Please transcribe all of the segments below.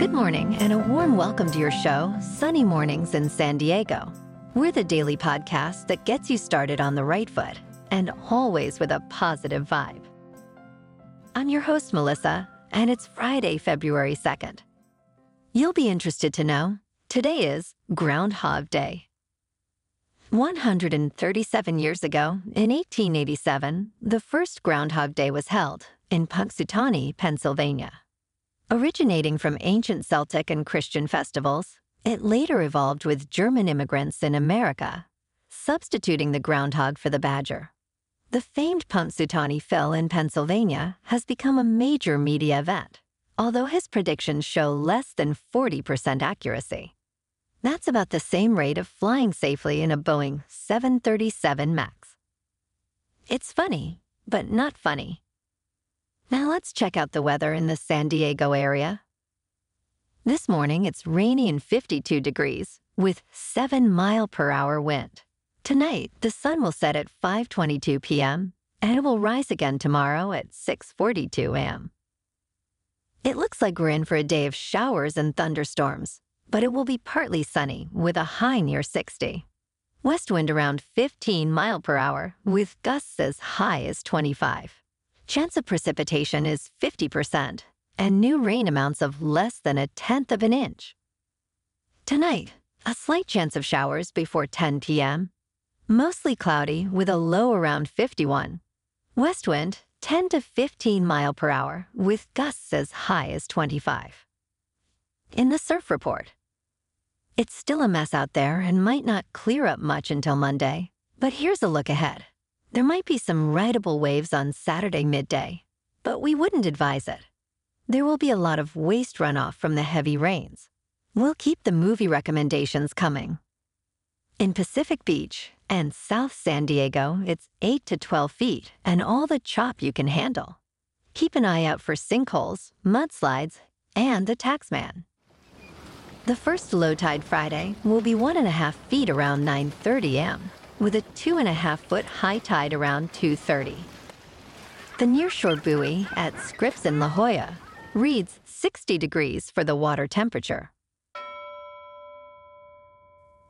Good morning and a warm welcome to your show, Sunny Mornings in San Diego. We're the daily podcast that gets you started on the right foot and always with a positive vibe. I'm your host, Melissa, and it's Friday, February 2nd. You'll be interested to know today is Groundhog Day. 137 years ago, in 1887, the first Groundhog Day was held in Punxsutawney, Pennsylvania. Originating from ancient Celtic and Christian festivals, it later evolved with German immigrants in America, substituting the groundhog for the badger. The famed Punxsutawney Phil in Pennsylvania has become a major media event, although his predictions show less than 40% accuracy. That's about the same rate of flying safely in a Boeing 737 MAX. It's funny, but not funny. Now let's check out the weather in the San Diego area. This morning, it's rainy and 52 degrees with 7-mile-per-hour wind. Tonight, the sun will set at 5:22 p.m. and it will rise again tomorrow at 6:42 a.m. It looks like we're in for a day of showers and thunderstorms, but it will be partly sunny with a high near 60. West wind around 15 mph with gusts as high as 25. Chance of precipitation is 50% and new rain amounts of less than 1/10 of an inch. Tonight, a slight chance of showers before 10 p.m. Mostly cloudy with a low around 51. West wind 10 to 15 mph with gusts as high as 25. In the surf report, it's still a mess out there and might not clear up much until Monday, but here's a look ahead. There might be some rideable waves on Saturday midday, but we wouldn't advise it. There will be a lot of waste runoff from the heavy rains. We'll keep the movie recommendations coming. In Pacific Beach and South San Diego, it's 8 to 12 feet and all the chop you can handle. Keep an eye out for sinkholes, mudslides, and the taxman. The first low tide Friday will be 1.5 feet around 9:30 a.m. with a 2.5-foot high tide around 2:30. The nearshore buoy at Scripps in La Jolla reads 60 degrees for the water temperature.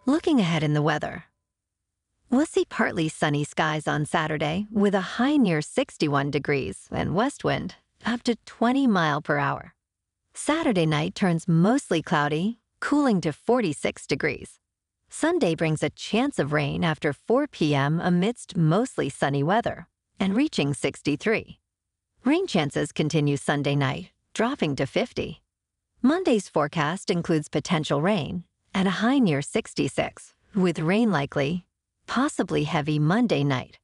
Looking ahead in the weather, we'll see partly sunny skies on Saturday with a high near 61 degrees and west wind up to 20 mph. Saturday night turns mostly cloudy, cooling to 46 degrees. Sunday brings a chance of rain after 4 p.m. amidst mostly sunny weather and reaching 63. Rain chances continue Sunday night, dropping to 50. Monday's forecast includes potential rain at a high near 66, with rain likely, possibly heavy Monday night.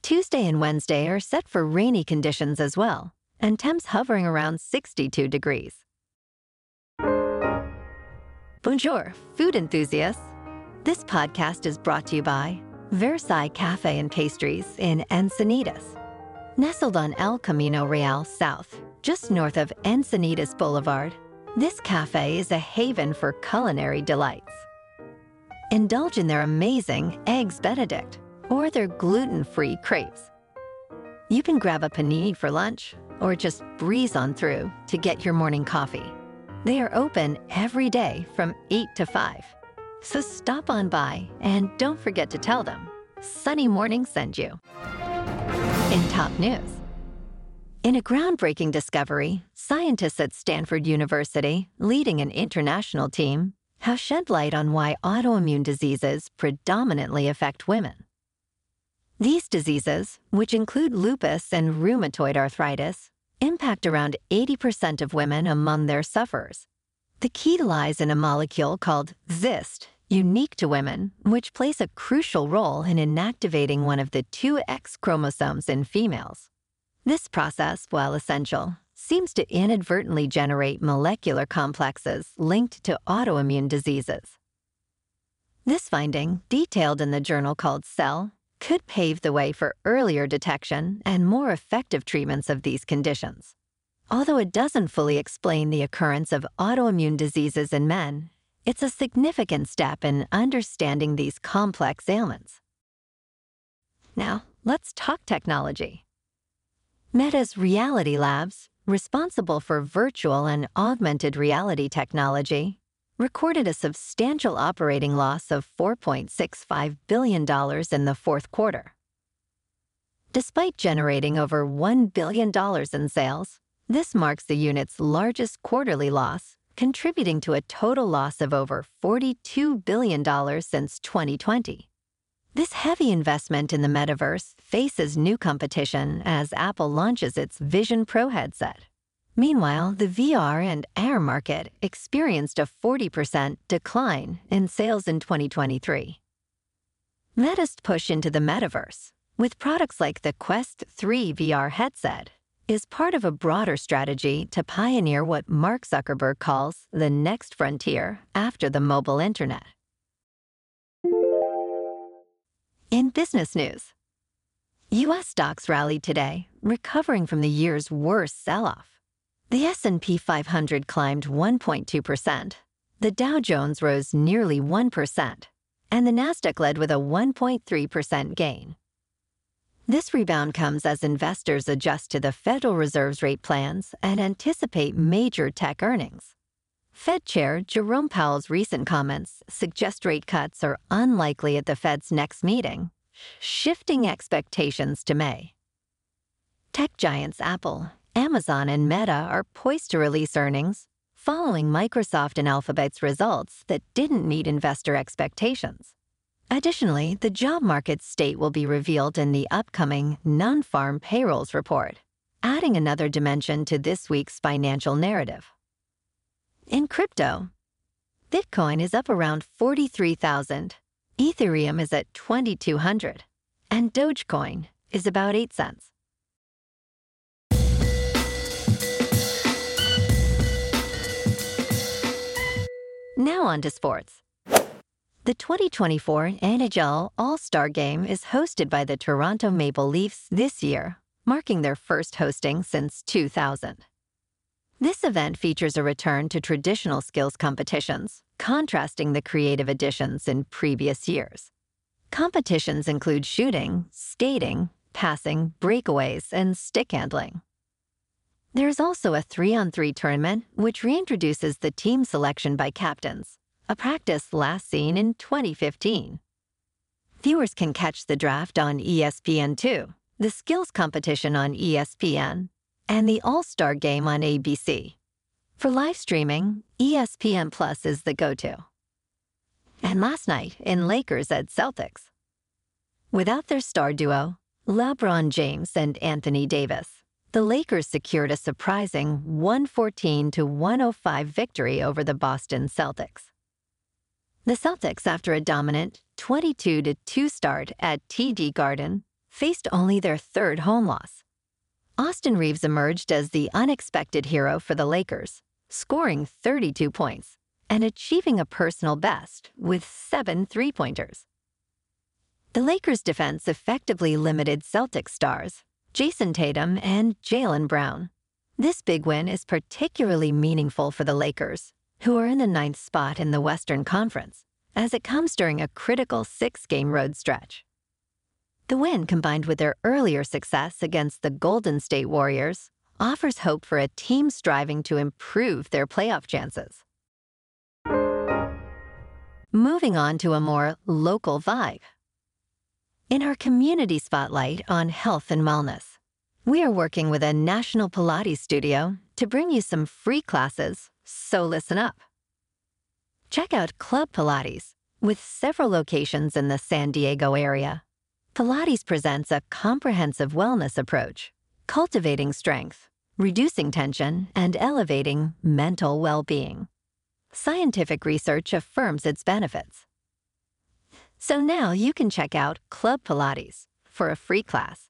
Tuesday and Wednesday are set for rainy conditions as well, and temps hovering around 62 degrees. Bonjour, food enthusiasts. This podcast is brought to you by Versailles Cafe and Pastries in Encinitas. Nestled on El Camino Real South, just north of Encinitas Boulevard, this cafe is a haven for culinary delights. Indulge in their amazing Eggs Benedict or their gluten-free crepes. You can grab a panini for lunch or just breeze on through to get your morning coffee. They are open every day from 8 to 5. So stop on by and don't forget to tell them Sunny Morning sent you. In top news, in a groundbreaking discovery, scientists at Stanford University, leading an international team, have shed light on why autoimmune diseases predominantly affect women. These diseases, which include lupus and rheumatoid arthritis, impact around 80% of women among their sufferers. The key lies in a molecule called Xist, unique to women, which plays a crucial role in inactivating one of the two X chromosomes in females. This process, while essential, seems to inadvertently generate molecular complexes linked to autoimmune diseases. This finding, detailed in the journal called Cell, could pave the way for earlier detection and more effective treatments of these conditions. Although it doesn't fully explain the occurrence of autoimmune diseases in men, it's a significant step in understanding these complex ailments. Now, let's talk technology. Meta's Reality Labs responsible for virtual and augmented reality technology, recorded a substantial operating loss of $4.65 billion in the fourth quarter. Despite generating over $1 billion in sales, this marks the unit's largest quarterly loss, contributing to a total loss of over $42 billion since 2020. This heavy investment in the metaverse faces new competition as Apple launches its Vision Pro headset. Meanwhile, the VR and AR market experienced a 40% decline in sales in 2023. Meta's push into the metaverse, with products like the Quest 3 VR headset, is part of a broader strategy to pioneer what Mark Zuckerberg calls the next frontier after the mobile internet. In business news, U.S. stocks rallied today, recovering from the year's worst sell-off. The S&P 500 climbed 1.2%, the Dow Jones rose nearly 1%, and the Nasdaq led with a 1.3% gain. This rebound comes as investors adjust to the Federal Reserve's rate plans and anticipate major tech earnings. Fed Chair Jerome Powell's recent comments suggest rate cuts are unlikely at the Fed's next meeting, shifting expectations to May. Tech giants Apple, Amazon and Meta are poised to release earnings, following Microsoft and Alphabet's results that didn't meet investor expectations. Additionally, the job market state will be revealed in the upcoming non-farm payrolls report, adding another dimension to this week's financial narrative. In crypto, Bitcoin is up around 43,000, Ethereum is at 2,200, and Dogecoin is about 8 cents. Now on to sports. The 2024 NHL All-Star Game is hosted by the Toronto Maple Leafs this year, marking their first hosting since 2000. This event features a return to traditional skills competitions, contrasting the creative additions in previous years. Competitions include shooting, skating, passing, breakaways, and stick handling. There is also a 3-on-3 tournament, which reintroduces the team selection by captains, a practice last seen in 2015. Viewers can catch the draft on ESPN2, the skills competition on ESPN, and the All-Star Game on ABC. For live streaming, ESPN Plus is the go-to. And last night, in Lakers at Celtics, without their star duo, LeBron James and Anthony Davis, the Lakers secured a surprising 114-105 victory over the Boston Celtics. The Celtics, after a dominant 22-2 start at TD Garden, faced only their third home loss. Austin Reeves emerged as the unexpected hero for the Lakers, scoring 32 points and achieving a personal best with 7 three-pointers. The Lakers' defense effectively limited Celtics stars Jason Tatum and Jaylen Brown. This big win is particularly meaningful for the Lakers, who are in the 9th spot in the Western Conference, as it comes during a critical 6-game road stretch. The win, combined with their earlier success against the Golden State Warriors, offers hope for a team striving to improve their playoff chances. Moving on to a more local vibe. In our community spotlight on health and wellness, we are working with a national Pilates studio to bring you some free classes, so listen up. Check out Club Pilates, with several locations in the San Diego area. Pilates presents a comprehensive wellness approach, cultivating strength, reducing tension, and elevating mental well-being. Scientific research affirms its benefits. So now you can check out Club Pilates for a free class.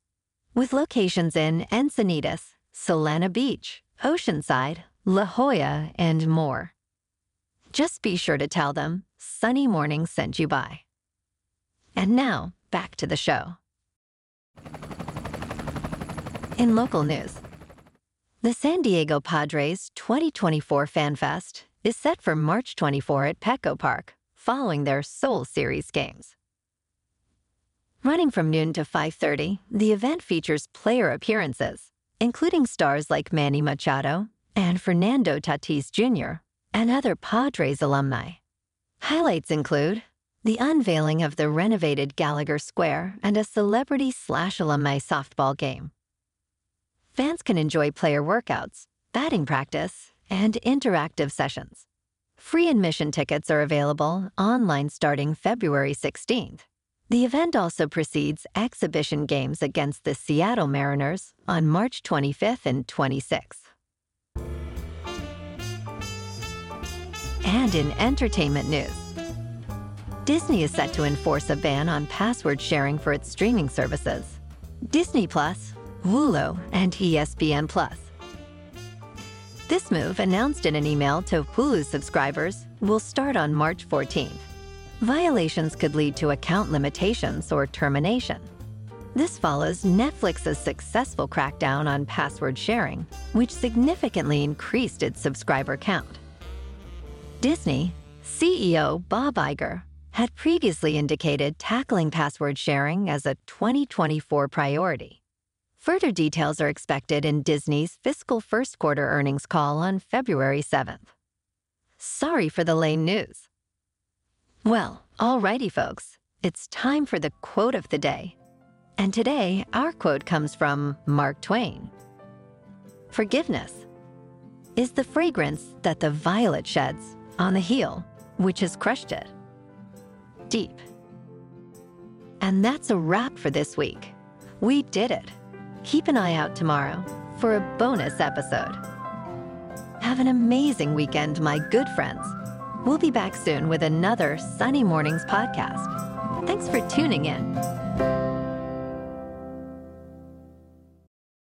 With locations in Encinitas, Solana Beach, Oceanside, La Jolla, and more. Just be sure to tell them Sunny Morning sent you by. And now, back to the show. In local news, the San Diego Padres 2024 FanFest is set for March 24 at Petco Park, following their Seoul Series games. Running from noon to 5:30, the event features player appearances, including stars like Manny Machado and Fernando Tatis Jr. and other Padres alumni. Highlights include the unveiling of the renovated Gallagher Square and a celebrity/alumni softball game. Fans can enjoy player workouts, batting practice, and interactive sessions. Free admission tickets are available online starting February 16th. The event also precedes exhibition games against the Seattle Mariners on March 25th and 26th. And in entertainment news, Disney is set to enforce a ban on password sharing for its streaming services, Disney+, Hulu, and ESPN+. This move, announced in an email to Hulu subscribers, will start on March 14th. Violations could lead to account limitations or termination. This follows Netflix's successful crackdown on password sharing, which significantly increased its subscriber count. Disney CEO Bob Iger had previously indicated tackling password sharing as a 2024 priority. Further details are expected in Disney's fiscal first quarter earnings call on February 7th. Sorry for the lame news. Well, alrighty folks, it's time for the quote of the day. And today, our quote comes from Mark Twain. Forgiveness is the fragrance that the violet sheds on the heel which has crushed it deep. And that's a wrap for this week. We did it. Keep an eye out tomorrow for a bonus episode. Have an amazing weekend, my good friends. We'll be back soon with another Sunny Mornings podcast. Thanks for tuning in.